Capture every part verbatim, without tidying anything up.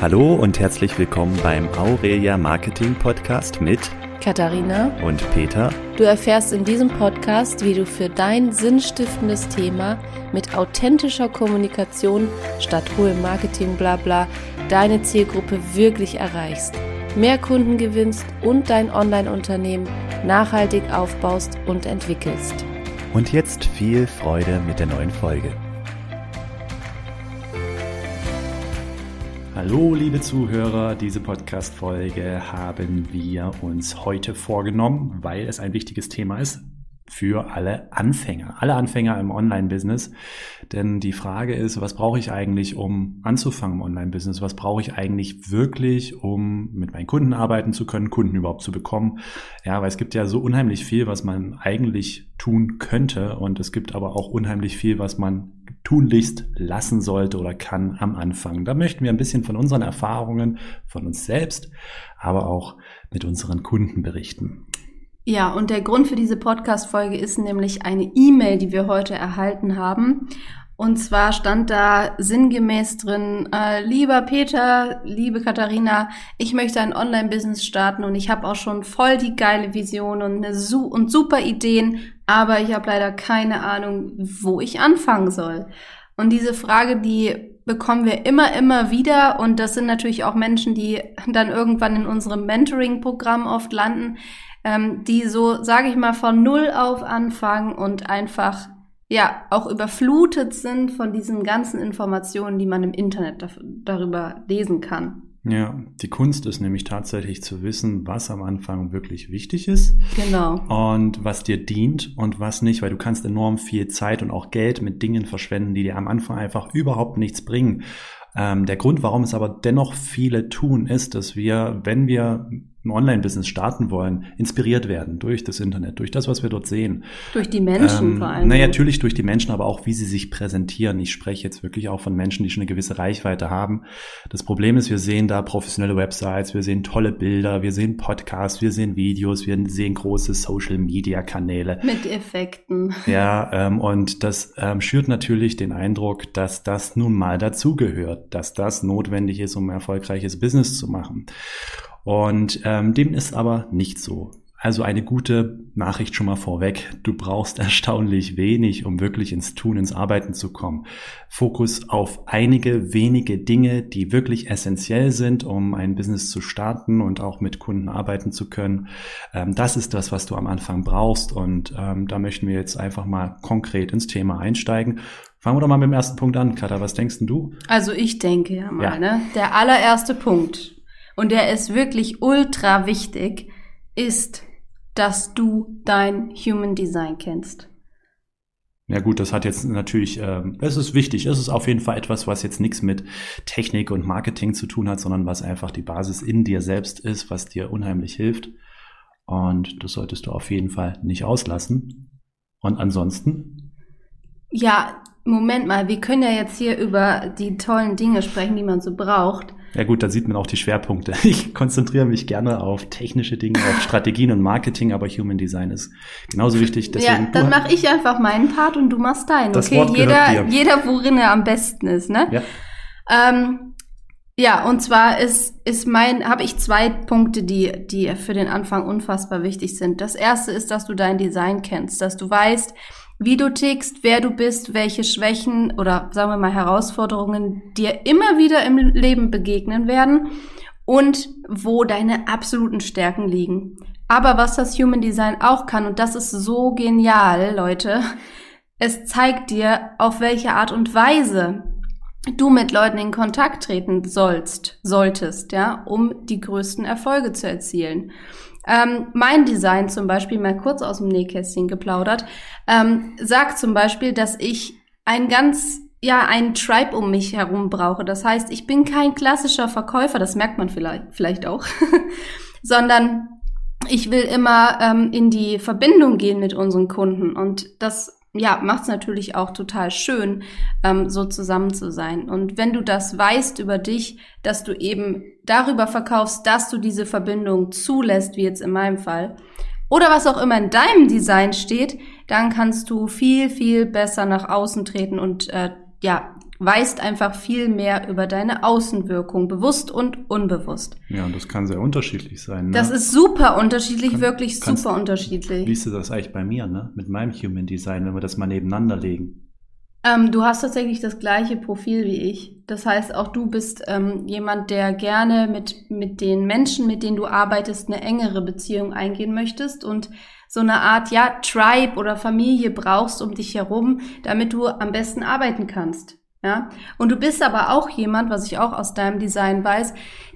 Hallo und herzlich willkommen beim Aurelia Marketing Podcast mit Katharina und Peter. Du erfährst in diesem Podcast, wie du für dein sinnstiftendes Thema mit authentischer Kommunikation statt hohem Marketing blabla deine Zielgruppe wirklich erreichst, mehr Kunden gewinnst und dein Online-Unternehmen nachhaltig aufbaust und entwickelst. Und jetzt viel Freude mit der neuen Folge. Hallo liebe Zuhörer, diese Podcast-Folge haben wir uns heute vorgenommen, weil es ein wichtiges Thema ist für alle Anfänger, alle Anfänger im Online-Business. Denn die Frage ist, was brauche ich eigentlich, um anzufangen im Online-Business? Was brauche ich eigentlich wirklich, um mit meinen Kunden arbeiten zu können, Kunden überhaupt zu bekommen? Ja, weil es gibt ja so unheimlich viel, was man eigentlich tun könnte, und es gibt aber auch unheimlich viel, was man tunlichst lassen sollte oder kann am Anfang. Da möchten wir ein bisschen von unseren Erfahrungen, von uns selbst, aber auch mit unseren Kunden berichten. Ja, und der Grund für diese Podcast-Folge ist nämlich eine E-Mail, die wir heute erhalten haben. Und zwar stand da sinngemäß drin, äh, lieber Peter, liebe Katharina, ich möchte ein Online-Business starten und ich habe auch schon voll die geile Vision und, eine su- und super Ideen, aber ich habe leider keine Ahnung, wo ich anfangen soll. Und diese Frage, die bekommen wir immer, immer wieder, und das sind natürlich auch Menschen, die dann irgendwann in unserem Mentoring-Programm oft landen, ähm, die so, sage ich mal, von null auf anfangen und einfach ja auch überflutet sind von diesen ganzen Informationen, die man im Internet daf- darüber lesen kann. Ja, die Kunst ist nämlich tatsächlich zu wissen, was am Anfang wirklich wichtig ist. Genau. Und was dir dient und was nicht, weil du kannst enorm viel Zeit und auch Geld mit Dingen verschwenden, die dir am Anfang einfach überhaupt nichts bringen. Ähm, der Grund, warum es aber dennoch viele tun, ist, dass wir, wenn wir ein Online-Business starten wollen, inspiriert werden durch das Internet, durch das, was wir dort sehen. Durch die Menschen ähm, vor allem. Naja, natürlich durch die Menschen, aber auch, wie sie sich präsentieren. Ich spreche jetzt wirklich auch von Menschen, die schon eine gewisse Reichweite haben. Das Problem ist, wir sehen da professionelle Websites, wir sehen tolle Bilder, wir sehen Podcasts, wir sehen Videos, wir sehen große Social-Media-Kanäle. Mit Effekten. Ja, ähm, und das ähm, schürt natürlich den Eindruck, dass das nun mal dazugehört, dass das notwendig ist, um ein erfolgreiches Business zu machen. Und ähm, dem ist aber nicht so. Also eine gute Nachricht schon mal vorweg. Du brauchst erstaunlich wenig, um wirklich ins Tun, ins Arbeiten zu kommen. Fokus auf einige wenige Dinge, die wirklich essentiell sind, um ein Business zu starten und auch mit Kunden arbeiten zu können. Ähm, das ist das, was du am Anfang brauchst. Und ähm, da möchten wir jetzt einfach mal konkret ins Thema einsteigen. Fangen wir doch mal mit dem ersten Punkt an, Katha. Was denkst denn du? Also ich denke ja mal, ja. Ne? Der allererste Punkt, und der ist wirklich ultra wichtig, ist, dass du dein Human Design kennst. Ja gut, das hat jetzt natürlich, ähm, es ist wichtig, es ist auf jeden Fall etwas, was jetzt nichts mit Technik und Marketing zu tun hat, sondern was einfach die Basis in dir selbst ist, was dir unheimlich hilft. Und das solltest du auf jeden Fall nicht auslassen. Und ansonsten? Ja, Moment mal, wir können ja jetzt hier über die tollen Dinge sprechen, die man so braucht. Ja gut, da sieht man auch die Schwerpunkte. Ich konzentriere mich gerne auf technische Dinge, auf Strategien und Marketing, aber Human Design ist genauso wichtig. Deswegen, ja, dann mache ich einfach meinen Part und du machst deinen. Das okay, Wort gehört jeder, dir. Jeder, worin er am besten ist, ne? Ja. Ähm, ja, und zwar ist ist mein, habe ich zwei Punkte, die die für den Anfang unfassbar wichtig sind. Das erste ist, dass du dein Design kennst, dass du weißt, wie du tickst, wer du bist, welche Schwächen oder sagen wir mal Herausforderungen dir immer wieder im Leben begegnen werden und wo deine absoluten Stärken liegen. Aber was das Human Design auch kann, und das ist so genial, Leute, es zeigt dir, auf welche Art und Weise du mit Leuten in Kontakt treten sollst, solltest, ja, um die größten Erfolge zu erzielen. Ähm, mein Design zum Beispiel, mal kurz aus dem Nähkästchen geplaudert, ähm, sagt zum Beispiel, dass ich ein ganz, ja, einen Tribe um mich herum brauche. Das heißt, ich bin kein klassischer Verkäufer, das merkt man vielleicht, vielleicht auch, sondern ich will immer ähm, in die Verbindung gehen mit unseren Kunden, und das ja, macht es natürlich auch total schön, ähm, so zusammen zu sein. Und wenn du das weißt über dich, dass du eben darüber verkaufst, dass du diese Verbindung zulässt, wie jetzt in meinem Fall, oder was auch immer in deinem Design steht, dann kannst du viel, viel besser nach außen treten und äh, ja, weißt einfach viel mehr über deine Außenwirkung, bewusst und unbewusst. Ja, und das kann sehr unterschiedlich sein. Ne? Das ist super unterschiedlich, kann, wirklich kannst, super unterschiedlich. Siehst du das eigentlich bei mir, ne? Mit meinem Human Design, wenn wir das mal nebeneinander legen? Ähm, du hast tatsächlich das gleiche Profil wie ich. Das heißt, auch du bist ähm, jemand, der gerne mit, mit den Menschen, mit denen du arbeitest, eine engere Beziehung eingehen möchtest und so eine Art, ja, Tribe oder Familie brauchst um dich herum, damit du am besten arbeiten kannst. Ja, und du bist aber auch jemand, was ich auch aus deinem Design weiß,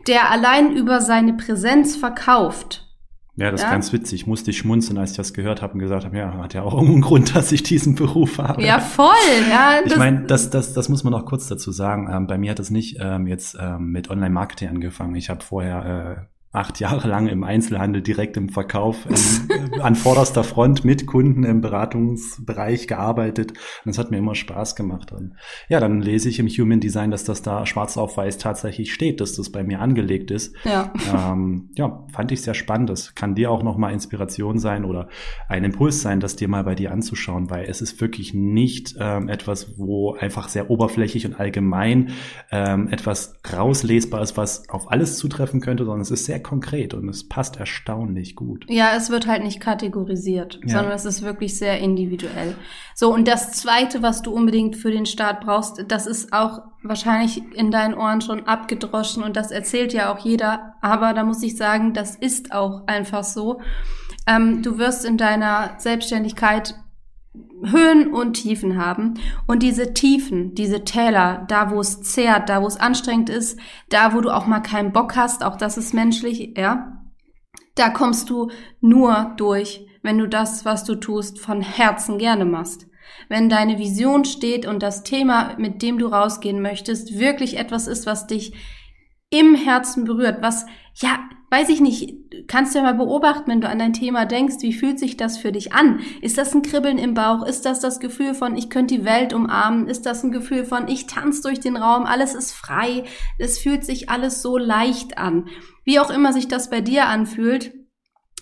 der allein über seine Präsenz verkauft. Ja, das ja? ist ganz witzig. Ich musste schmunzeln, als ich das gehört habe und gesagt habe, ja, hat ja auch irgendeinen Grund, dass ich diesen Beruf habe. Ja, voll. Ja, ich meine, das, das, das muss man auch kurz dazu sagen. Ähm, bei mir hat es nicht ähm, jetzt ähm, mit Online-Marketing angefangen. Ich habe vorher... Äh, acht Jahre lang im Einzelhandel, direkt im Verkauf, ähm, an vorderster Front mit Kunden im Beratungsbereich gearbeitet. Und das hat mir immer Spaß gemacht. Und ja, dann lese ich im Human Design, dass das da schwarz auf weiß tatsächlich steht, dass das bei mir angelegt ist. Ja, ähm, ja, fand ich sehr spannend. Das kann dir auch nochmal Inspiration sein oder ein Impuls sein, das dir mal bei dir anzuschauen, weil es ist wirklich nicht ähm, etwas, wo einfach sehr oberflächlich und allgemein ähm, etwas rauslesbar ist, was auf alles zutreffen könnte, sondern es ist sehr konkret und es passt erstaunlich gut. Ja, es wird halt nicht kategorisiert, ja. sondern es ist wirklich sehr individuell. So, und das Zweite, was du unbedingt für den Start brauchst, das ist auch wahrscheinlich in deinen Ohren schon abgedroschen und das erzählt ja auch jeder, aber da muss ich sagen, das ist auch einfach so. Ähm, du wirst in deiner Selbstständigkeit Höhen und Tiefen haben und diese Tiefen, diese Täler, da wo es zehrt, da wo es anstrengend ist, da wo du auch mal keinen Bock hast, auch das ist menschlich, ja, da kommst du nur durch, wenn du das, was du tust, von Herzen gerne machst. Wenn deine Vision steht und das Thema, mit dem du rausgehen möchtest, wirklich etwas ist, was dich im Herzen berührt, was, ja, weiß ich nicht, kannst du ja mal beobachten, wenn du an dein Thema denkst, wie fühlt sich das für dich an? Ist das ein Kribbeln im Bauch? Ist das das Gefühl von, ich könnte die Welt umarmen? Ist das ein Gefühl von, ich tanze durch den Raum, alles ist frei, es fühlt sich alles so leicht an? Wie auch immer sich das bei dir anfühlt,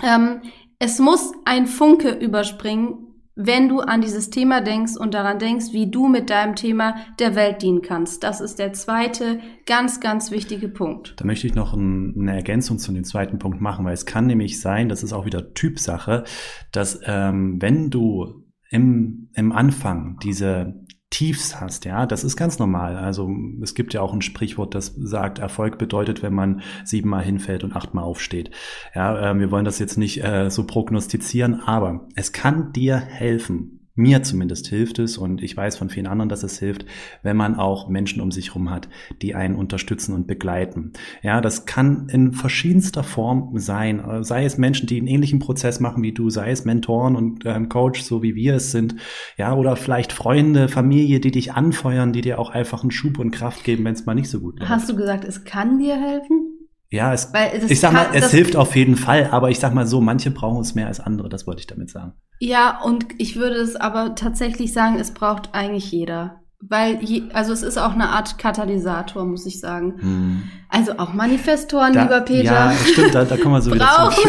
ähm, es muss ein Funke überspringen, wenn du an dieses Thema denkst und daran denkst, wie du mit deinem Thema der Welt dienen kannst. Das ist der zweite ganz, ganz wichtige Punkt. Da möchte ich noch ein, eine Ergänzung zu dem zweiten Punkt machen, weil es kann nämlich sein, das ist auch wieder Typsache, dass ähm, wenn du im, im Anfang diese Tiefs hast, ja, das ist ganz normal. Also es gibt ja auch ein Sprichwort, das sagt, Erfolg bedeutet, wenn man siebenmal hinfällt und achtmal aufsteht. Ja, äh, wir wollen das jetzt nicht äh, so prognostizieren, aber es kann dir helfen. Mir zumindest hilft es und ich weiß von vielen anderen, dass es hilft, wenn man auch Menschen um sich rum hat, die einen unterstützen und begleiten. Ja, das kann in verschiedenster Form sein, sei es Menschen, die einen ähnlichen Prozess machen wie du, sei es Mentoren und ähm, Coach, so wie wir es sind, ja, oder vielleicht Freunde, Familie, die dich anfeuern, die dir auch einfach einen Schub und Kraft geben, wenn es mal nicht so gut läuft. Hast du gesagt, es kann dir helfen? Ja, es, ich sag mal, es hilft auf jeden Fall, aber ich sag mal so, manche brauchen es mehr als andere, das wollte ich damit sagen. Ja, und ich würde es aber tatsächlich sagen, es braucht eigentlich jeder, weil, je, also es ist auch eine Art Katalysator, muss ich sagen. Hm. Also auch Manifestoren, da, lieber Peter. Ja, stimmt, da, da kommen wir so wieder zu.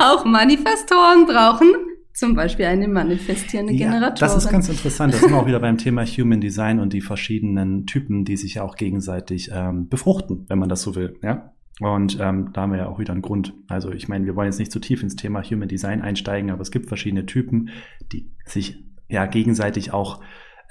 Auch Manifestoren brauchen zum Beispiel eine manifestierende ja, Generatorin. Das ist ganz interessant. Das sind wir auch wieder beim Thema Human Design und die verschiedenen Typen, die sich ja auch gegenseitig ähm, befruchten, wenn man das so will. Ja. Und ähm, da haben wir ja auch wieder einen Grund. Also ich meine, wir wollen jetzt nicht zu tief ins Thema Human Design einsteigen, aber es gibt verschiedene Typen, die sich ja gegenseitig auch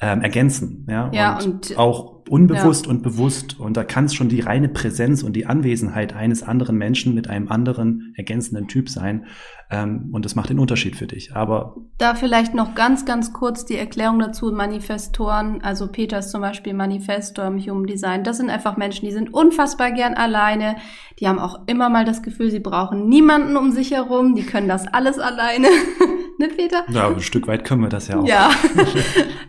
ähm, ergänzen. Ja, ja und, und auch unbewusst ja. und bewusst. Und da kann es schon die reine Präsenz und die Anwesenheit eines anderen Menschen mit einem anderen ergänzenden Typ sein. Ähm, und das macht den Unterschied für dich. Aber da vielleicht noch ganz, ganz kurz die Erklärung dazu. Manifestoren, also Peter ist zum Beispiel Manifestor im Human Design. Das sind einfach Menschen, die sind unfassbar gern alleine. Die haben auch immer mal das Gefühl, sie brauchen niemanden um sich herum. Die können das alles alleine. Ne, Peter? Ja, ein Stück weit können wir das ja auch. Ja,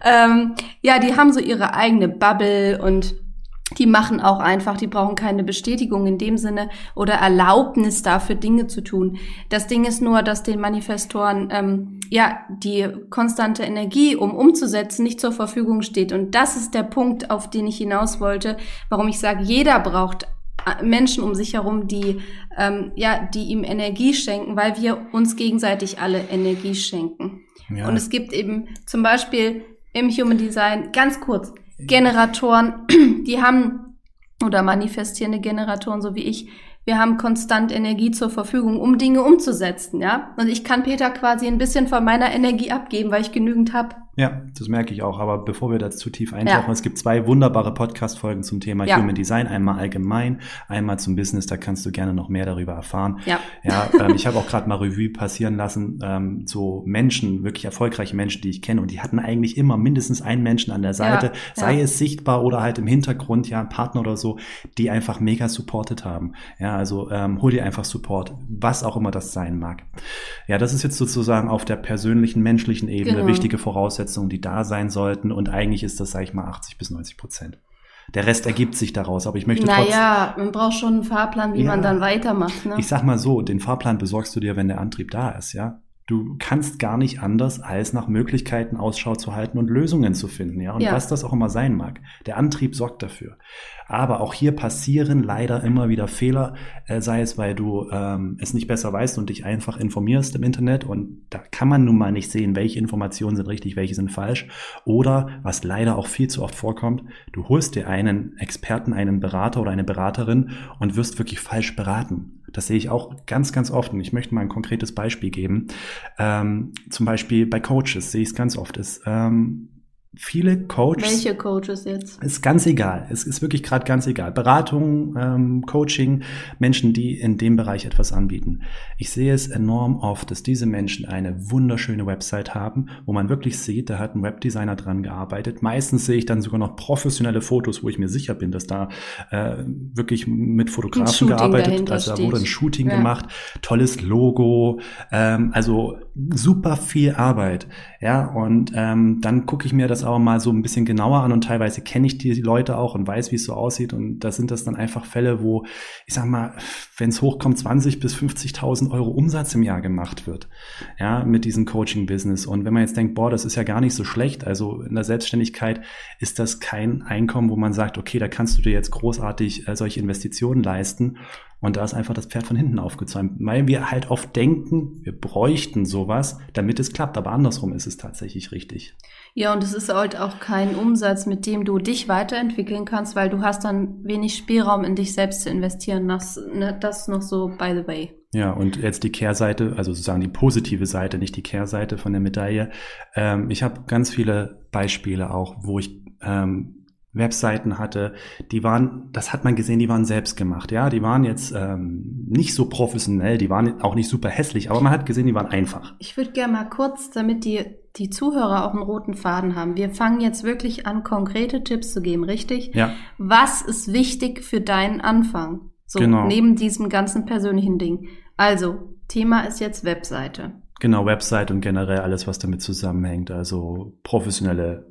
ähm, ja, die haben so ihre eigene Bubble. Und die machen auch einfach, die brauchen keine Bestätigung in dem Sinne oder Erlaubnis dafür, Dinge zu tun. Das Ding ist nur, dass den Manifestoren ähm, ja die konstante Energie, um umzusetzen, nicht zur Verfügung steht. Und das ist der Punkt, auf den ich hinaus wollte, warum ich sage, jeder braucht Menschen um sich herum, die ähm, ja, die ihm Energie schenken, weil wir uns gegenseitig alle Energie schenken. Ja. Und es gibt eben zum Beispiel im Human Design, ganz kurz, Generatoren, die haben, oder manifestierende Generatoren, so wie ich, wir haben konstant Energie zur Verfügung, um Dinge umzusetzen, ja. Und ich kann Peter quasi ein bisschen von meiner Energie abgeben, weil ich genügend habe. Ja, das merke ich auch. Aber bevor wir da zu tief eintauchen, ja. Es gibt zwei wunderbare Podcast-Folgen zum Thema ja. Human Design. Einmal allgemein, einmal zum Business. Da kannst du gerne noch mehr darüber erfahren. Ja. Ja, ähm, ich habe auch gerade mal Revue passieren lassen, ähm, so Menschen, wirklich erfolgreiche Menschen, die ich kenne. Und die hatten eigentlich immer mindestens einen Menschen an der Seite, ja, sei ja. es sichtbar oder halt im Hintergrund, ja, ein Partner oder so, die einfach mega supported haben. Ja, also ähm, hol dir einfach Support, was auch immer das sein mag. Ja, das ist jetzt sozusagen auf der persönlichen, menschlichen Ebene genau. wichtige Voraussetzungen, die da sein sollten. Und eigentlich ist das, sage ich mal, achtzig bis neunzig Prozent. Der Rest ergibt sich daraus, aber ich möchte trotzdem... Naja, man braucht schon einen Fahrplan, wie ja, man dann weitermacht. Ne? Ich sag mal so, den Fahrplan besorgst du dir, wenn der Antrieb da ist, ja. Du kannst gar nicht anders, als nach Möglichkeiten Ausschau zu halten und Lösungen zu finden, ja. Und ja. was das auch immer sein mag. Der Antrieb sorgt dafür. Aber auch hier passieren leider immer wieder Fehler, äh, sei es, weil du ähm, es nicht besser weißt und dich einfach informierst im Internet. Und da kann man nun mal nicht sehen, welche Informationen sind richtig, welche sind falsch. Oder, was leider auch viel zu oft vorkommt, du holst dir einen Experten, einen Berater oder eine Beraterin und wirst wirklich falsch beraten. Das sehe ich auch ganz, ganz oft. Und ich möchte mal ein konkretes Beispiel geben. Ähm, zum Beispiel bei Coaches sehe ich es ganz oft. Ist, ähm, viele Coaches... Welche Coaches jetzt? Ist ganz egal. Es ist wirklich gerade ganz egal. Beratung, ähm, Coaching, Menschen, die in dem Bereich etwas anbieten. Ich sehe es enorm oft, dass diese Menschen eine wunderschöne Website haben, wo man wirklich sieht, da hat ein Webdesigner dran gearbeitet. Meistens sehe ich dann sogar noch professionelle Fotos, wo ich mir sicher bin, dass da äh, wirklich mit Fotografen gearbeitet. Also da wurde ein Shooting ja. gemacht. Tolles Logo. Ähm, also super viel Arbeit. Ja, und ähm, dann gucke ich mir das auch mal so ein bisschen genauer an und teilweise kenne ich die Leute auch und weiß, wie es so aussieht, und da sind das dann einfach Fälle, wo, ich sag mal, wenn es hochkommt, zwanzigtausend bis fünfzigtausend Euro Umsatz im Jahr gemacht wird, ja, mit diesem Coaching-Business. Und wenn man jetzt denkt, boah, das ist ja gar nicht so schlecht, also in der Selbstständigkeit ist das kein Einkommen, wo man sagt, okay, da kannst du dir jetzt großartig äh, solche Investitionen leisten. Und da ist einfach das Pferd von hinten aufgezäumt, weil wir halt oft denken, wir bräuchten sowas, damit es klappt. Aber andersrum ist es tatsächlich richtig. Ja, und es ist halt auch kein Umsatz, mit dem du dich weiterentwickeln kannst, weil du hast dann wenig Spielraum, in dich selbst zu investieren. Das, das noch so by the way. Ja, und jetzt die Kehrseite, also sozusagen die positive Seite, nicht die Kehrseite von der Medaille. Ähm, ich habe ganz viele Beispiele auch, wo ich... Ähm, Webseiten hatte, die waren, das hat man gesehen, die waren selbst gemacht, ja, die waren jetzt ähm, nicht so professionell, die waren auch nicht super hässlich, aber man hat gesehen, die waren einfach. Ich würde gerne mal kurz, damit die, die Zuhörer auch einen roten Faden haben, wir fangen jetzt wirklich an, konkrete Tipps zu geben, richtig? Ja. Was ist wichtig für deinen Anfang? So, genau. Neben diesem ganzen persönlichen Ding. Also, Thema ist jetzt Webseite. Genau, Webseite und generell alles, was damit zusammenhängt, also professionelle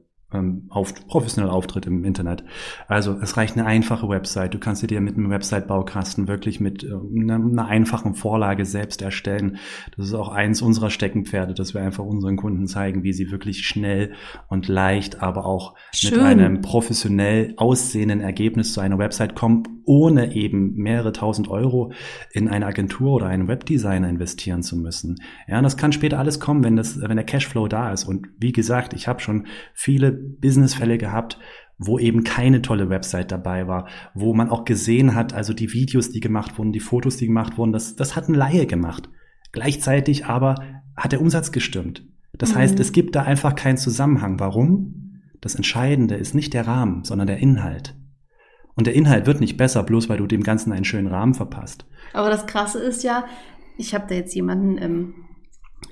Auf, professionell Auftritt im Internet. Also es reicht eine einfache Website. Du kannst dir mit einem Website-Baukasten wirklich mit einer, einer einfachen Vorlage selbst erstellen. Das ist auch eins unserer Steckenpferde, dass wir einfach unseren Kunden zeigen, wie sie wirklich schnell und leicht, aber auch Schön. mit einem professionell aussehenden Ergebnis zu einer Website kommen, ohne eben mehrere tausend Euro in eine Agentur oder einen Webdesigner investieren zu müssen. Ja, und das kann später alles kommen, wenn das, wenn der Cashflow da ist. Und wie gesagt, ich habe schon viele Businessfälle gehabt, wo eben keine tolle Website dabei war, wo man auch gesehen hat, also die Videos, die gemacht wurden, die Fotos, die gemacht wurden, das, das hat ein Laie gemacht. Gleichzeitig aber hat der Umsatz gestimmt. Das mhm. heißt, es gibt da einfach keinen Zusammenhang. Warum? Das Entscheidende ist nicht der Rahmen, sondern der Inhalt. Und der Inhalt wird nicht besser, bloß weil du dem Ganzen einen schönen Rahmen verpasst. Aber das Krasse ist ja, ich habe da jetzt jemanden im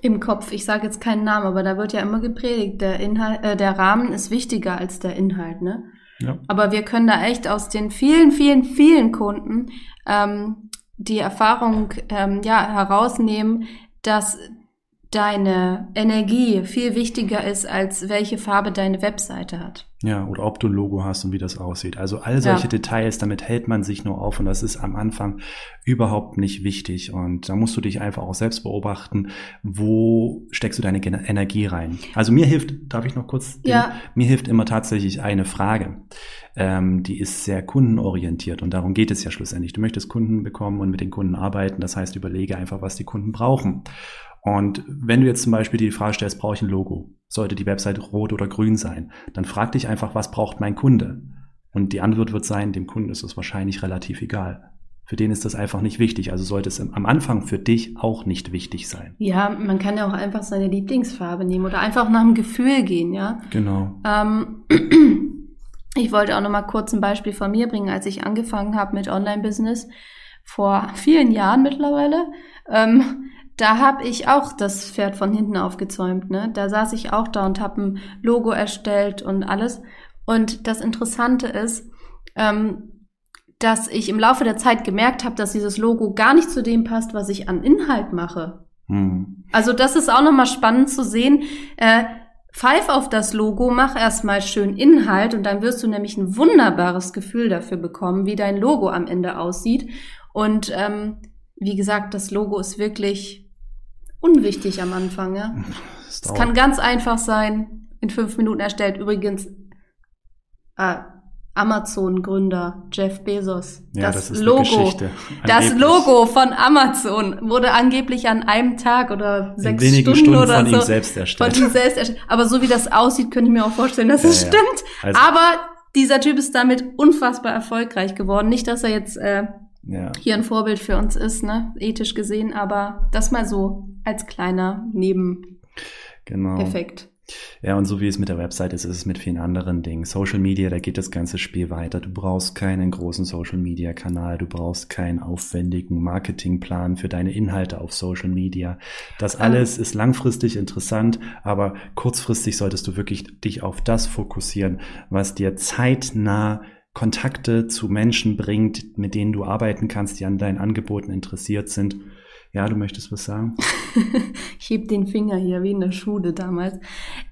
Im Kopf, ich sage jetzt keinen Namen, aber da wird ja immer gepredigt, der Inhalt, äh, der Rahmen ist wichtiger als der Inhalt, ne? Ja. Aber wir können da echt aus den vielen, vielen, vielen Kunden ähm, die Erfahrung ähm, ja, herausnehmen, dass deine Energie viel wichtiger ist, als welche Farbe deine Webseite hat. Ja, oder ob du ein Logo hast und wie das aussieht. Also all solche ja. Details, damit hält man sich nur auf, und das ist am Anfang überhaupt nicht wichtig. Und da musst du dich einfach auch selbst beobachten, wo steckst du deine Gen- Energie rein. Also mir hilft, darf ich noch kurz? Den, ja. Mir hilft immer tatsächlich eine Frage. Ähm, die ist sehr kundenorientiert, und darum geht es ja schlussendlich. Du möchtest Kunden bekommen und mit den Kunden arbeiten. Das heißt, überlege einfach, was die Kunden brauchen. Und wenn du jetzt zum Beispiel die Frage stellst, brauche ich ein Logo? Sollte die Website rot oder grün sein? Dann frag dich einfach, was braucht mein Kunde? Und die Antwort wird sein, dem Kunden ist es wahrscheinlich relativ egal. Für den ist das einfach nicht wichtig. Also sollte es am Anfang für dich auch nicht wichtig sein. Ja, man kann ja auch einfach seine Lieblingsfarbe nehmen oder einfach nach dem Gefühl gehen, ja. Genau. Ähm, ich wollte auch noch mal kurz ein Beispiel von mir bringen, als ich angefangen habe mit Online-Business vor vielen Jahren mittlerweile. Ähm, da habe ich auch das Pferd von hinten aufgezäumt, ne? Da saß ich auch da und habe ein Logo erstellt und alles. Und das Interessante ist, ähm, dass ich im Laufe der Zeit gemerkt habe, dass dieses Logo gar nicht zu dem passt, was ich an Inhalt mache. Hm. Also das ist auch nochmal spannend zu sehen. Äh, pfeif auf das Logo, mach erstmal schön Inhalt und dann wirst du nämlich ein wunderbares Gefühl dafür bekommen, wie dein Logo am Ende aussieht. Und ähm, wie gesagt, das Logo ist wirklich unwichtig am Anfang. Ja? Es kann ganz einfach sein, in fünf Minuten erstellt. Übrigens, äh, Amazon-Gründer Jeff Bezos. Ja, das, das ist Logo, eine Geschichte. Angeblich. Das Logo von Amazon wurde angeblich an einem Tag oder sechs in wenigen Stunden, Stunden oder von so ihm selbst erstellt. Von ihm selbst erstellt. Aber so wie das aussieht, könnte ich mir auch vorstellen, dass ja, es ja. stimmt. Also, aber dieser Typ ist damit unfassbar erfolgreich geworden. Nicht, dass er jetzt äh, ja. hier ein Vorbild für uns ist, ne, ethisch gesehen, aber das mal so als kleiner Nebeneffekt. Genau. Ja, und so wie es mit der Website ist, ist es mit vielen anderen Dingen. Social Media, da geht das ganze Spiel weiter. Du brauchst keinen großen Social Media Kanal, du brauchst keinen aufwendigen Marketingplan für deine Inhalte auf Social Media. Das alles ist langfristig interessant, aber kurzfristig solltest du wirklich dich auf das fokussieren, was dir zeitnah Kontakte zu Menschen bringt, mit denen du arbeiten kannst, die an deinen Angeboten interessiert sind. Ja, du möchtest was sagen? Ich heb den Finger hier, wie in der Schule damals.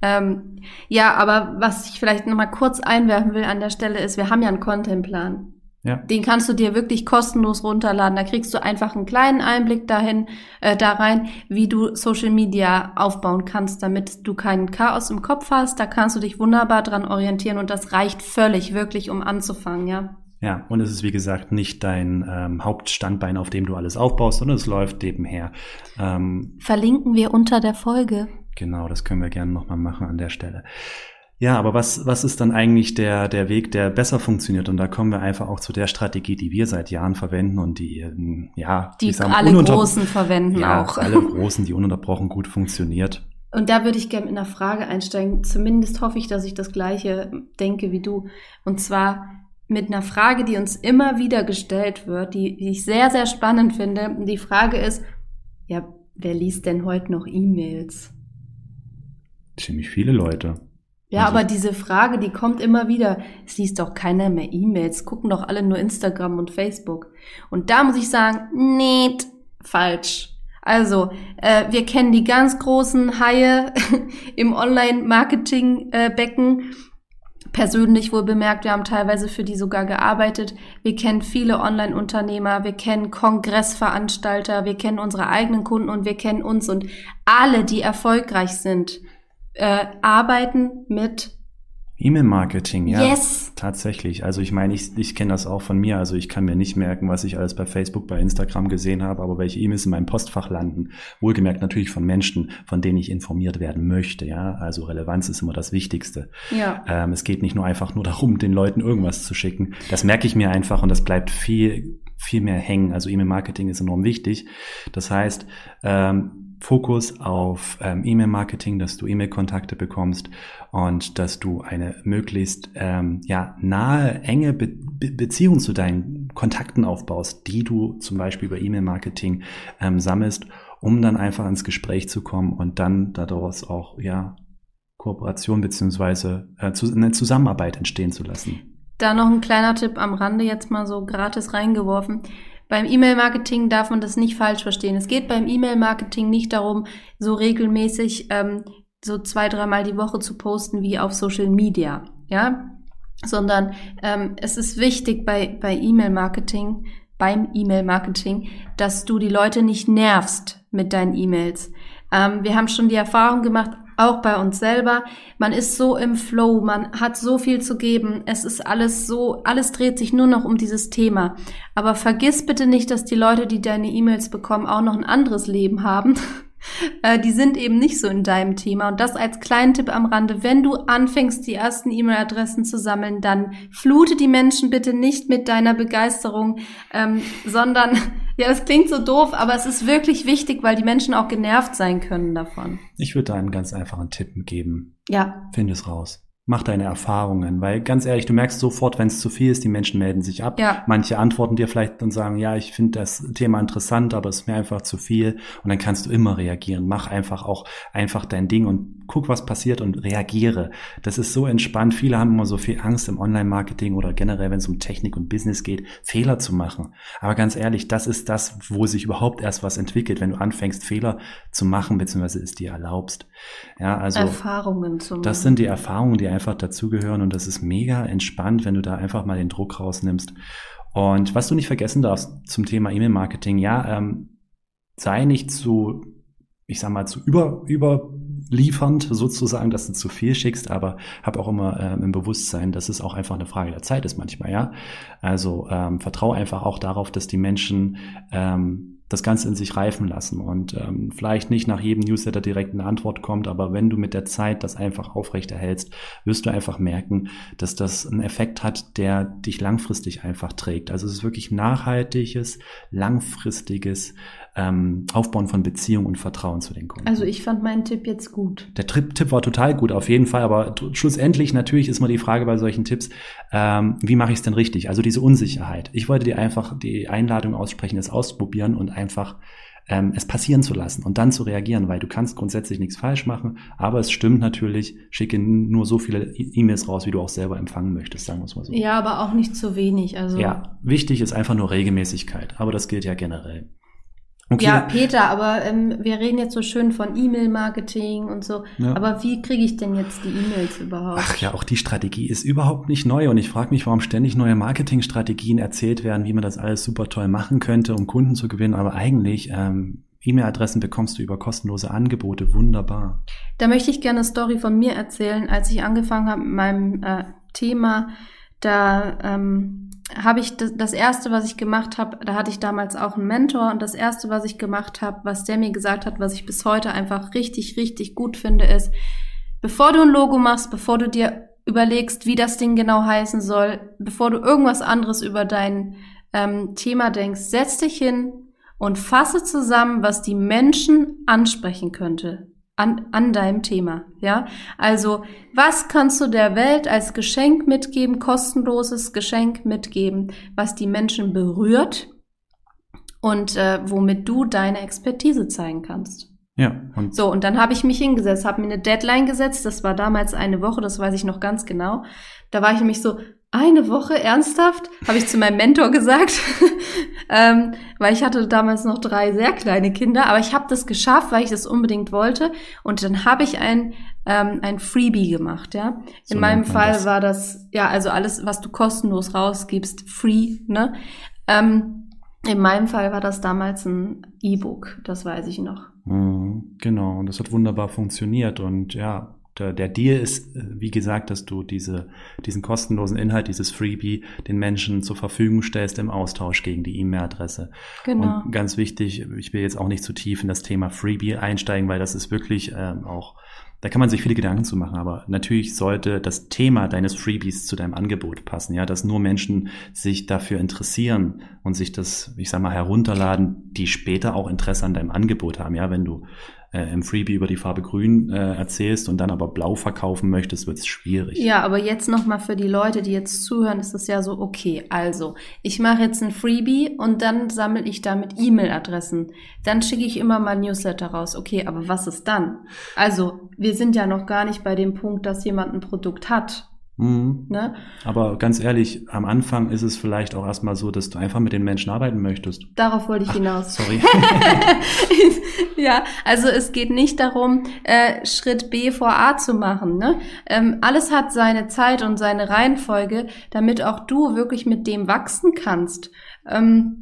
Ähm, ja, aber was ich vielleicht nochmal kurz einwerfen will an der Stelle ist, wir haben ja einen Contentplan. Ja. Den kannst du dir wirklich kostenlos runterladen. Da kriegst du einfach einen kleinen Einblick dahin, äh, da rein, wie du Social Media aufbauen kannst, damit du keinen Chaos im Kopf hast. Da kannst du dich wunderbar dran orientieren und das reicht völlig, wirklich, um anzufangen, ja. Ja, und es ist, wie gesagt, nicht dein ähm, Hauptstandbein, auf dem du alles aufbaust, sondern es läuft nebenher. Ähm, Verlinken wir unter der Folge. Genau, das können wir gerne nochmal machen an der Stelle. Ja, aber was was ist dann eigentlich der der Weg, der besser funktioniert? Und da kommen wir einfach auch zu der Strategie, die wir seit Jahren verwenden und die, ja, die sagen, alle Großen verwenden ja, auch. Alle Großen, die ununterbrochen gut funktioniert. Und da würde ich gerne mit einer Frage einsteigen. Zumindest hoffe ich, dass ich das Gleiche denke wie du. Und zwar mit einer Frage, die uns immer wieder gestellt wird, die, die ich sehr, sehr spannend finde. Die Frage ist, ja, wer liest denn heute noch E-Mails? Ziemlich viele Leute. Ja, also, aber diese Frage, die kommt immer wieder. Es liest doch keiner mehr E-Mails, gucken doch alle nur Instagram und Facebook. Und da muss ich sagen, nee, falsch. Also, äh, wir kennen die ganz großen Haie im Online-Marketing-Becken. Äh, Persönlich wohl bemerkt, wir haben teilweise für die sogar gearbeitet. Wir kennen viele Online-Unternehmer, wir kennen Kongressveranstalter, wir kennen unsere eigenen Kunden und wir kennen uns. Und alle, die erfolgreich sind, äh, arbeiten mit E-Mail-Marketing, ja. Yes. Tatsächlich. Also ich meine, ich, ich kenne das auch von mir. Also ich kann mir nicht merken, was ich alles bei Facebook, bei Instagram gesehen habe, aber welche E-Mails in meinem Postfach landen. Wohlgemerkt natürlich von Menschen, von denen ich informiert werden möchte, ja. Also Relevanz ist immer das Wichtigste. Ja. Ähm, es geht nicht nur einfach nur darum, den Leuten irgendwas zu schicken. Das merke ich mir einfach und das bleibt viel, viel mehr hängen. Also E-Mail-Marketing ist enorm wichtig. Das heißt, ähm, Fokus auf ähm, E-Mail-Marketing, dass du E-Mail-Kontakte bekommst und dass du eine möglichst ähm, ja, nahe, enge Be- Be- Beziehung zu deinen Kontakten aufbaust, die du zum Beispiel über E-Mail-Marketing ähm, sammelst, um dann einfach ins Gespräch zu kommen und dann daraus auch ja Kooperation beziehungsweise äh, zu, eine Zusammenarbeit entstehen zu lassen. Da noch ein kleiner Tipp am Rande, jetzt mal so gratis reingeworfen. Beim E-Mail-Marketing darf man das nicht falsch verstehen. Es geht beim E-Mail-Marketing nicht darum, so regelmäßig ähm, so zwei, dreimal die Woche zu posten wie auf Social Media, ja, sondern ähm, es ist wichtig bei bei E-Mail-Marketing, beim E-Mail-Marketing, dass du die Leute nicht nervst mit deinen E-Mails. Ähm, wir haben schon die Erfahrung gemacht, auch bei uns selber. Man ist so im Flow, man hat so viel zu geben. Es ist alles so, alles dreht sich nur noch um dieses Thema. Aber vergiss bitte nicht, dass die Leute, die deine E-Mails bekommen, auch noch ein anderes Leben haben Die sind eben nicht so in deinem Thema. Und das als kleinen Tipp am Rande: Wenn du anfängst, die ersten E-Mail-Adressen zu sammeln, dann flute die Menschen bitte nicht mit deiner Begeisterung, ähm, sondern, ja, das klingt so doof, aber es ist wirklich wichtig, weil die Menschen auch genervt sein können davon. Ich würde da einen ganz einfachen Tipp geben. Ja. Find es raus. Mach deine Erfahrungen, weil ganz ehrlich, du merkst sofort, wenn es zu viel ist, die Menschen melden sich ab. Ja. Manche antworten dir vielleicht und sagen, ja, ich finde das Thema interessant, aber es ist mir einfach zu viel. Und dann kannst du immer reagieren. Mach einfach auch einfach dein Ding und guck, was passiert und reagiere. Das ist so entspannt. Viele haben immer so viel Angst im Online-Marketing oder generell, wenn es um Technik und Business geht, Fehler zu machen. Aber ganz ehrlich, das ist das, wo sich überhaupt erst was entwickelt, wenn du anfängst, Fehler zu machen, beziehungsweise es dir erlaubst. Ja, also Erfahrungen zu machen. Das sind die Erfahrungen, die einfach dazugehören, und das ist mega entspannt, wenn du da einfach mal den Druck rausnimmst. Und was du nicht vergessen darfst zum Thema E-Mail-Marketing, ja, ähm, sei nicht zu, ich sag mal, zu über, überliefernd sozusagen, dass du zu viel schickst, aber hab auch immer ähm, im Bewusstsein, dass es auch einfach eine Frage der Zeit ist manchmal, ja. Also ähm, vertraue einfach auch darauf, dass die Menschen ähm, das Ganze in sich reifen lassen und ähm, vielleicht nicht nach jedem Newsletter direkt eine Antwort kommt, aber wenn du mit der Zeit das einfach aufrechterhältst, wirst du einfach merken, dass das einen Effekt hat, der dich langfristig einfach trägt. Also es ist wirklich nachhaltiges, langfristiges ähm, Aufbauen von Beziehung und Vertrauen zu den Kunden. Also ich fand meinen Tipp jetzt gut. Der Tipp, Tipp war total gut, auf jeden Fall, aber t- schlussendlich natürlich ist mal die Frage bei solchen Tipps, ähm, wie mache ich es denn richtig? Also diese Unsicherheit. Ich wollte dir einfach die Einladung aussprechen, es auszuprobieren und einfach ähm, es passieren zu lassen und dann zu reagieren, weil du kannst grundsätzlich nichts falsch machen, aber es stimmt natürlich, schicke nur so viele E-Mails raus, wie du auch selber empfangen möchtest, sagen wir es mal so. Ja, aber auch nicht zu wenig. Also ja, wichtig ist einfach nur Regelmäßigkeit, aber das gilt ja generell. Okay. Ja, Peter, aber ähm, wir reden jetzt so schön von E-Mail-Marketing und so, ja. Aber wie kriege ich denn jetzt die E-Mails überhaupt? Ach ja, auch die Strategie ist überhaupt nicht neu, und ich frage mich, warum ständig neue Marketingstrategien erzählt werden, wie man das alles super toll machen könnte, um Kunden zu gewinnen, aber eigentlich ähm, E-Mail-Adressen bekommst du über kostenlose Angebote, wunderbar. Da möchte ich gerne eine Story von mir erzählen. Als ich angefangen habe mit meinem äh, Thema, da... Ähm, habe ich das, das erste, was ich gemacht habe, da hatte ich damals auch einen Mentor, und das erste, was ich gemacht habe, was der mir gesagt hat, was ich bis heute einfach richtig, richtig gut finde, ist, bevor du ein Logo machst, bevor du dir überlegst, wie das Ding genau heißen soll, bevor du irgendwas anderes über dein ähm, Thema denkst, setz dich hin und fasse zusammen, was die Menschen ansprechen könnte an, an deinem Thema. Ja, also was kannst du der Welt als Geschenk mitgeben, kostenloses Geschenk mitgeben, was die Menschen berührt und äh, womit du deine Expertise zeigen kannst. Ja. Und so, und dann habe ich mich hingesetzt, habe mir eine Deadline gesetzt, das war damals eine Woche, das weiß ich noch ganz genau. Da war ich nämlich so, eine Woche, ernsthaft? Habe ich zu meinem Mentor gesagt, ähm, weil ich hatte damals noch drei sehr kleine Kinder, aber ich habe das geschafft, weil ich das unbedingt wollte, und dann habe ich ein ähm, ein Freebie gemacht, ja. In so meinem Fall das. war das, ja, also alles, was du kostenlos rausgibst, free, ne? Ähm, in meinem Fall war das damals ein E-Book, das weiß ich noch. Mhm, genau, und das hat wunderbar funktioniert, und ja, der Deal ist, wie gesagt, dass du diese, diesen kostenlosen Inhalt, dieses Freebie, den Menschen zur Verfügung stellst im Austausch gegen die E-Mail-Adresse. Genau. Und ganz wichtig, ich will jetzt auch nicht zu tief in das Thema Freebie einsteigen, weil das ist wirklich ähm, auch, da kann man sich viele Gedanken zu machen, aber natürlich sollte das Thema deines Freebies zu deinem Angebot passen, ja, dass nur Menschen sich dafür interessieren und sich das, ich sag mal, herunterladen, die später auch Interesse an deinem Angebot haben, ja, wenn du im Freebie über die Farbe Grün äh, erzählst und dann aber Blau verkaufen möchtest, wird's schwierig. Ja, aber jetzt nochmal für die Leute, die jetzt zuhören, ist es ja so, okay, also ich mache jetzt ein Freebie und dann sammle ich damit E-Mail-Adressen. Dann schicke ich immer mal Newsletter raus. Okay, aber was ist dann? Also wir sind ja noch gar nicht bei dem Punkt, dass jemand ein Produkt hat. Mhm. Ne? Aber ganz ehrlich, am Anfang ist es vielleicht auch erstmal so, dass du einfach mit den Menschen arbeiten möchtest. Darauf wollte ich Ach, hinaus. Sorry. Ja, also es geht nicht darum, äh, Schritt B vor A zu machen. Ne? Ähm, alles hat seine Zeit und seine Reihenfolge, damit auch du wirklich mit dem wachsen kannst. Ähm,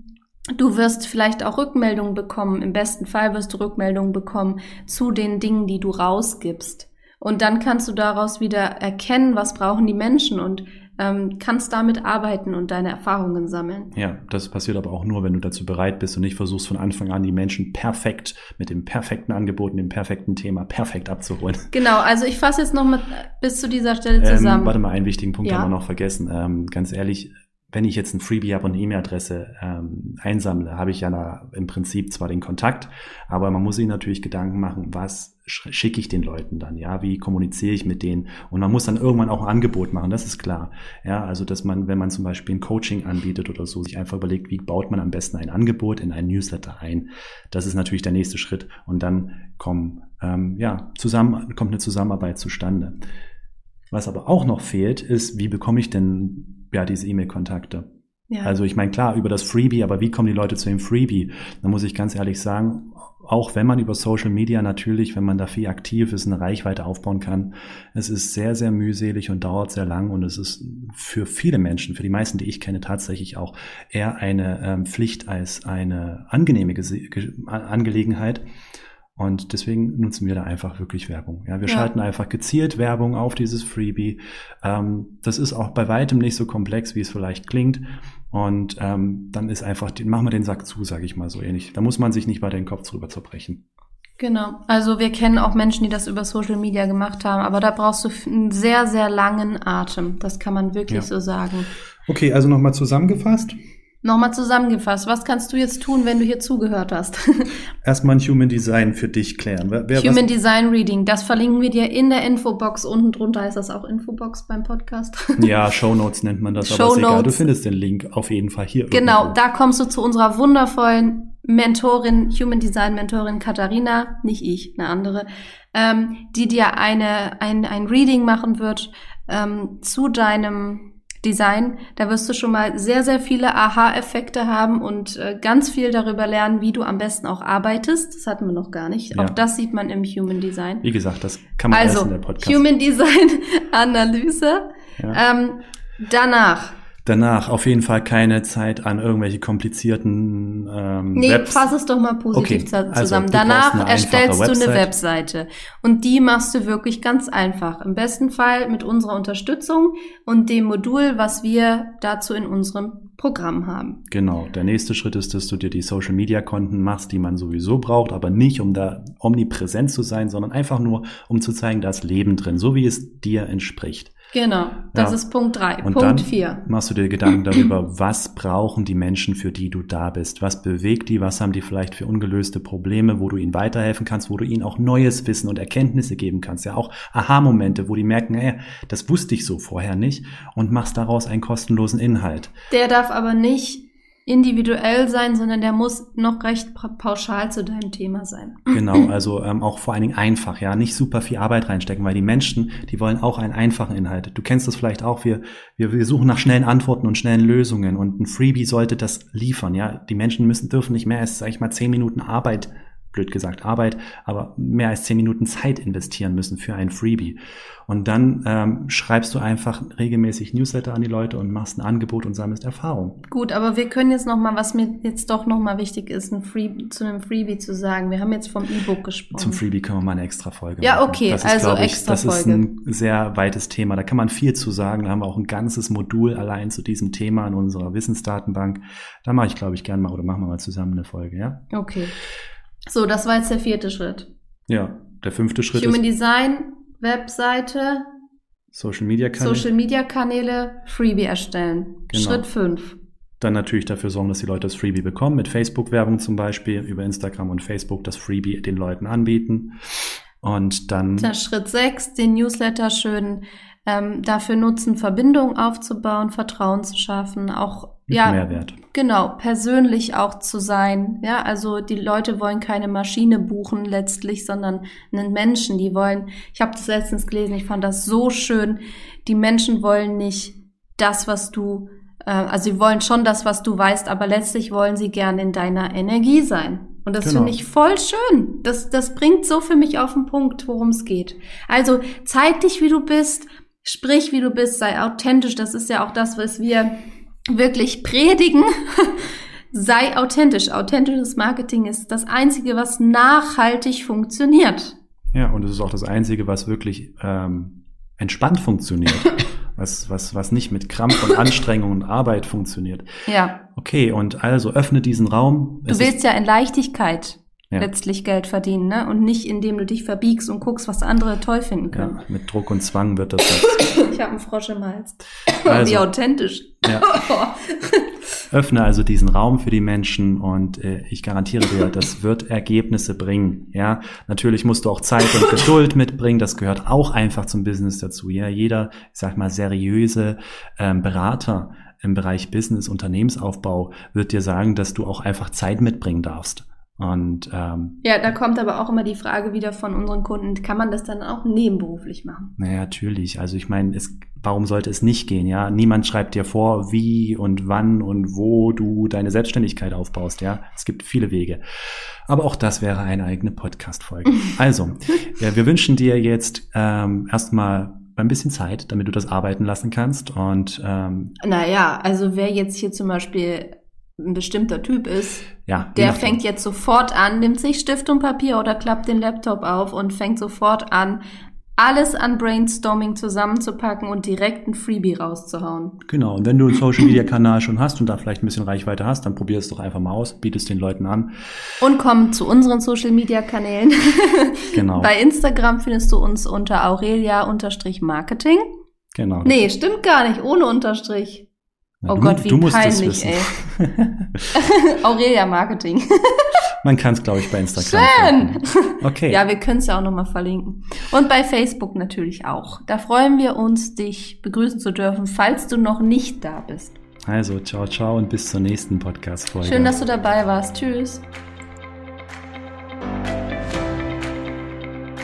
Du wirst vielleicht auch Rückmeldungen bekommen. Im besten Fall wirst du Rückmeldungen bekommen zu den Dingen, die du rausgibst. Und dann kannst du daraus wieder erkennen, was brauchen die Menschen, und ähm, kannst damit arbeiten und deine Erfahrungen sammeln. Ja, das passiert aber auch nur, wenn du dazu bereit bist und nicht versuchst, von Anfang an die Menschen perfekt mit dem perfekten Angebot und dem perfekten Thema perfekt abzuholen. Genau, also ich fasse jetzt noch mal bis zu dieser Stelle zusammen. Ähm, warte mal, einen wichtigen Punkt ja. haben wir noch vergessen. Ähm, ganz ehrlich, wenn ich jetzt ein Freebie habe und eine E-Mail-Adresse ähm, einsammle, habe ich ja na, im Prinzip zwar den Kontakt, aber man muss sich natürlich Gedanken machen, was schicke ich den Leuten dann, ja, wie kommuniziere ich mit denen, und man muss dann irgendwann auch ein Angebot machen, das ist klar, ja, also dass man, wenn man zum Beispiel ein Coaching anbietet oder so, sich einfach überlegt, wie baut man am besten ein Angebot in einen Newsletter ein, das ist natürlich der nächste Schritt, und dann kommen, ähm, ja, zusammen, kommt eine Zusammenarbeit zustande. Was aber auch noch fehlt, ist, wie bekomme ich denn, ja, diese E-Mail-Kontakte? Ja. Also ich meine, klar, über das Freebie, aber wie kommen die Leute zu dem Freebie? Da muss ich ganz ehrlich sagen, auch wenn man über Social Media natürlich, wenn man da viel aktiv ist, eine Reichweite aufbauen kann, es ist sehr, sehr mühselig und dauert sehr lang, und es ist für viele Menschen, für die meisten, die ich kenne, tatsächlich auch eher eine ähm, Pflicht als eine angenehme Gese- Ge- Angelegenheit. Und deswegen nutzen wir da einfach wirklich Werbung. Ja, wir ja. schalten einfach gezielt Werbung auf dieses Freebie. Ähm, das ist auch bei weitem nicht so komplex, wie es vielleicht klingt. Und ähm, dann ist einfach, den, machen wir den Sack zu, sage ich mal so ähnlich. Da muss man sich nicht weiter den Kopf drüber zerbrechen. Genau. Also wir kennen auch Menschen, die das über Social Media gemacht haben. Aber da brauchst du einen sehr, sehr langen Atem. Das kann man wirklich ja. so sagen. Okay, also nochmal zusammengefasst. Nochmal zusammengefasst, was kannst du jetzt tun, wenn du hier zugehört hast? Erstmal ein Human Design für dich klären. Wer, wer Human was? Design Reading, das verlinken wir dir in der Infobox. Unten drunter heißt das auch Infobox beim Podcast. Ja, Shownotes nennt man das, Show aber ist egal. Du findest den Link auf jeden Fall hier. Genau, irgendwo. Da kommst du zu unserer wundervollen Mentorin, Human Design Mentorin Katharina, nicht ich, eine andere, ähm, die dir eine, ein, ein Reading machen wird ähm, zu deinem Design, da wirst du schon mal sehr, sehr viele Aha-Effekte haben und äh, ganz viel darüber lernen, wie du am besten auch arbeitest. Das hatten wir noch gar nicht. Ja. Auch das sieht man im Human Design. Wie gesagt, das kann man also, alles in der Podcast. Also, Human Design-Analyse. Ja. Ähm, danach... Danach auf jeden Fall keine Zeit an irgendwelche komplizierten ähm, Nee, Webs. Fass es doch mal positiv okay, zusammen. Also, du Danach erstellst du Website. Eine Webseite. Und die machst du wirklich ganz einfach. Im besten Fall mit unserer Unterstützung und dem Modul, was wir dazu in unserem Programm haben. Genau. Der nächste Schritt ist, dass du dir die Social-Media-Konten machst, die man sowieso braucht, aber nicht, um da omnipräsent zu sein, sondern einfach nur, um zu zeigen, da ist Leben drin, so wie es dir entspricht. Genau, das ja. ist Punkt drei. Und Punkt vier. Machst du dir Gedanken darüber, was brauchen die Menschen, für die du da bist? Was bewegt die? Was haben die vielleicht für ungelöste Probleme, wo du ihnen weiterhelfen kannst, wo du ihnen auch neues Wissen und Erkenntnisse geben kannst? Ja, auch Aha-Momente, wo die merken, hey, das wusste ich so vorher nicht, und machst daraus einen kostenlosen Inhalt. Der darf aber nicht individuell sein, sondern der muss noch recht pauschal zu deinem Thema sein. Genau, also ähm, auch vor allen Dingen einfach, ja, nicht super viel Arbeit reinstecken, weil die Menschen, die wollen auch einen einfachen Inhalt. Du kennst das vielleicht auch, wir, wir, wir suchen nach schnellen Antworten und schnellen Lösungen, und ein Freebie sollte das liefern, ja. Die Menschen müssen, dürfen nicht mehr als, sag ich mal, zehn Minuten Arbeit, blöd gesagt Arbeit, aber mehr als zehn Minuten Zeit investieren müssen für ein Freebie. Und dann ähm, schreibst du einfach regelmäßig Newsletter an die Leute und machst ein Angebot und sammelst Erfahrung. Gut, aber wir können jetzt nochmal, was mir jetzt doch nochmal wichtig ist, ein Freebie, zu einem Freebie zu sagen. Wir haben jetzt vom E-Book gesprochen. Zum Freebie können wir mal eine extra Folge ja, machen. Ja, okay, das ist, also ich, extra Folge. Das ist ein sehr weites Thema. Da kann man viel zu sagen. Da haben wir auch ein ganzes Modul allein zu diesem Thema in unserer Wissensdatenbank. Da mache ich, glaube ich, gerne mal, oder machen wir mal zusammen eine Folge, ja? Okay. So, das war jetzt der vierte Schritt. Ja, der fünfte Schritt Human ist... Human Design, Webseite... Social Media Kanäle. Social Media Kanäle, Freebie erstellen. Genau. Schritt fünf. Dann natürlich dafür sorgen, dass die Leute das Freebie bekommen, mit Facebook-Werbung zum Beispiel, über Instagram und Facebook das Freebie den Leuten anbieten. Und dann... Der Schritt sechs, den Newsletter schön ähm, dafür nutzen, Verbindungen aufzubauen, Vertrauen zu schaffen, auch... Ja, Mehrwert. Genau, persönlich auch zu sein. Ja, also die Leute wollen keine Maschine buchen letztlich, sondern einen Menschen. Die wollen, ich habe das letztens gelesen, ich fand das so schön, die Menschen wollen nicht das, was du, äh, also sie wollen schon das, was du weißt, aber letztlich wollen sie gerne in deiner Energie sein. Und das genau. finde ich voll schön. Das, das bringt so für mich auf den Punkt, worum es geht. Also zeig dich, wie du bist, sprich, wie du bist, sei authentisch. Das ist ja auch das, was wir... wirklich predigen, sei authentisch. Authentisches Marketing ist das Einzige, was nachhaltig funktioniert. Ja, und es ist auch das Einzige, was wirklich ähm, entspannt funktioniert. was, was, was nicht mit Krampf und Anstrengung und Arbeit funktioniert. Ja. Okay, und also öffne diesen Raum. Du es willst ja in Leichtigkeit ja. letztlich Geld verdienen, ne? Und nicht, indem du dich verbiegst und guckst, was andere toll finden können. Ja, mit Druck und Zwang wird das jetzt. Ich habe einen Frosch im Hals. Also, wie authentisch. Ja. Öffne also diesen Raum für die Menschen und äh, ich garantiere dir, das wird Ergebnisse bringen. Ja, natürlich musst du auch Zeit und Geduld mitbringen. Das gehört auch einfach zum Business dazu. Ja, jeder, ich sag mal, seriöse ähm, Berater im Bereich Business, Unternehmensaufbau wird dir sagen, dass du auch einfach Zeit mitbringen darfst. Und ähm, ja, da kommt aber auch immer die Frage wieder von unseren Kunden, kann man das dann auch nebenberuflich machen? Naja, natürlich. Also ich meine, es, warum sollte es nicht gehen? Ja, niemand schreibt dir vor, wie und wann und wo du deine Selbstständigkeit aufbaust. Ja, es gibt viele Wege. Aber auch das wäre eine eigene Podcast-Folge. Also, ja, wir wünschen dir jetzt ähm, erstmal ein bisschen Zeit, damit du das arbeiten lassen kannst. Und ähm, naja, also wer jetzt hier zum Beispiel ein bestimmter Typ ist, ja, der fängt jetzt sofort an, nimmt sich Stift und Papier oder klappt den Laptop auf und fängt sofort an, alles an Brainstorming zusammenzupacken und direkt ein Freebie rauszuhauen. Genau, und wenn du einen Social-Media-Kanal schon hast und da vielleicht ein bisschen Reichweite hast, dann probier es doch einfach mal aus, biet es den Leuten an. Und komm zu unseren Social-Media-Kanälen. Genau. Bei Instagram findest du uns unter Aurelia-Marketing. Genau. Nee, stimmt gar nicht, ohne Unterstrich. Oh du, Gott, wie peinlich, ey. Aurelia Marketing. Man kann es, glaube ich, bei Instagram finden. Schön! Okay. Ja, wir können es ja auch nochmal verlinken. Und bei Facebook natürlich auch. Da freuen wir uns, dich begrüßen zu dürfen, falls du noch nicht da bist. Also, ciao, ciao und bis zur nächsten Podcast-Folge. Schön, dass du dabei warst. Tschüss.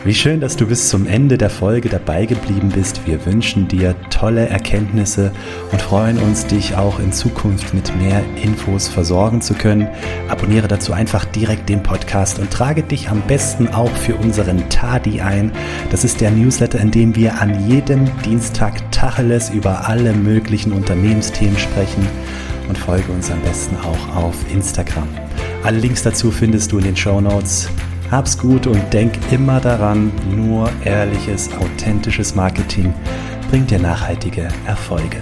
Wie schön, dass du bis zum Ende der Folge dabei geblieben bist. Wir wünschen dir tolle Erkenntnisse und freuen uns, dich auch in Zukunft mit mehr Infos versorgen zu können. Abonniere dazu einfach direkt den Podcast und trage dich am besten auch für unseren Tadi ein. Das ist der Newsletter, in dem wir an jedem Dienstag Tacheles über alle möglichen Unternehmensthemen sprechen, und folge uns am besten auch auf Instagram. Alle Links dazu findest du in den Shownotes. Hab's gut und denk immer daran, nur ehrliches, authentisches Marketing bringt dir nachhaltige Erfolge.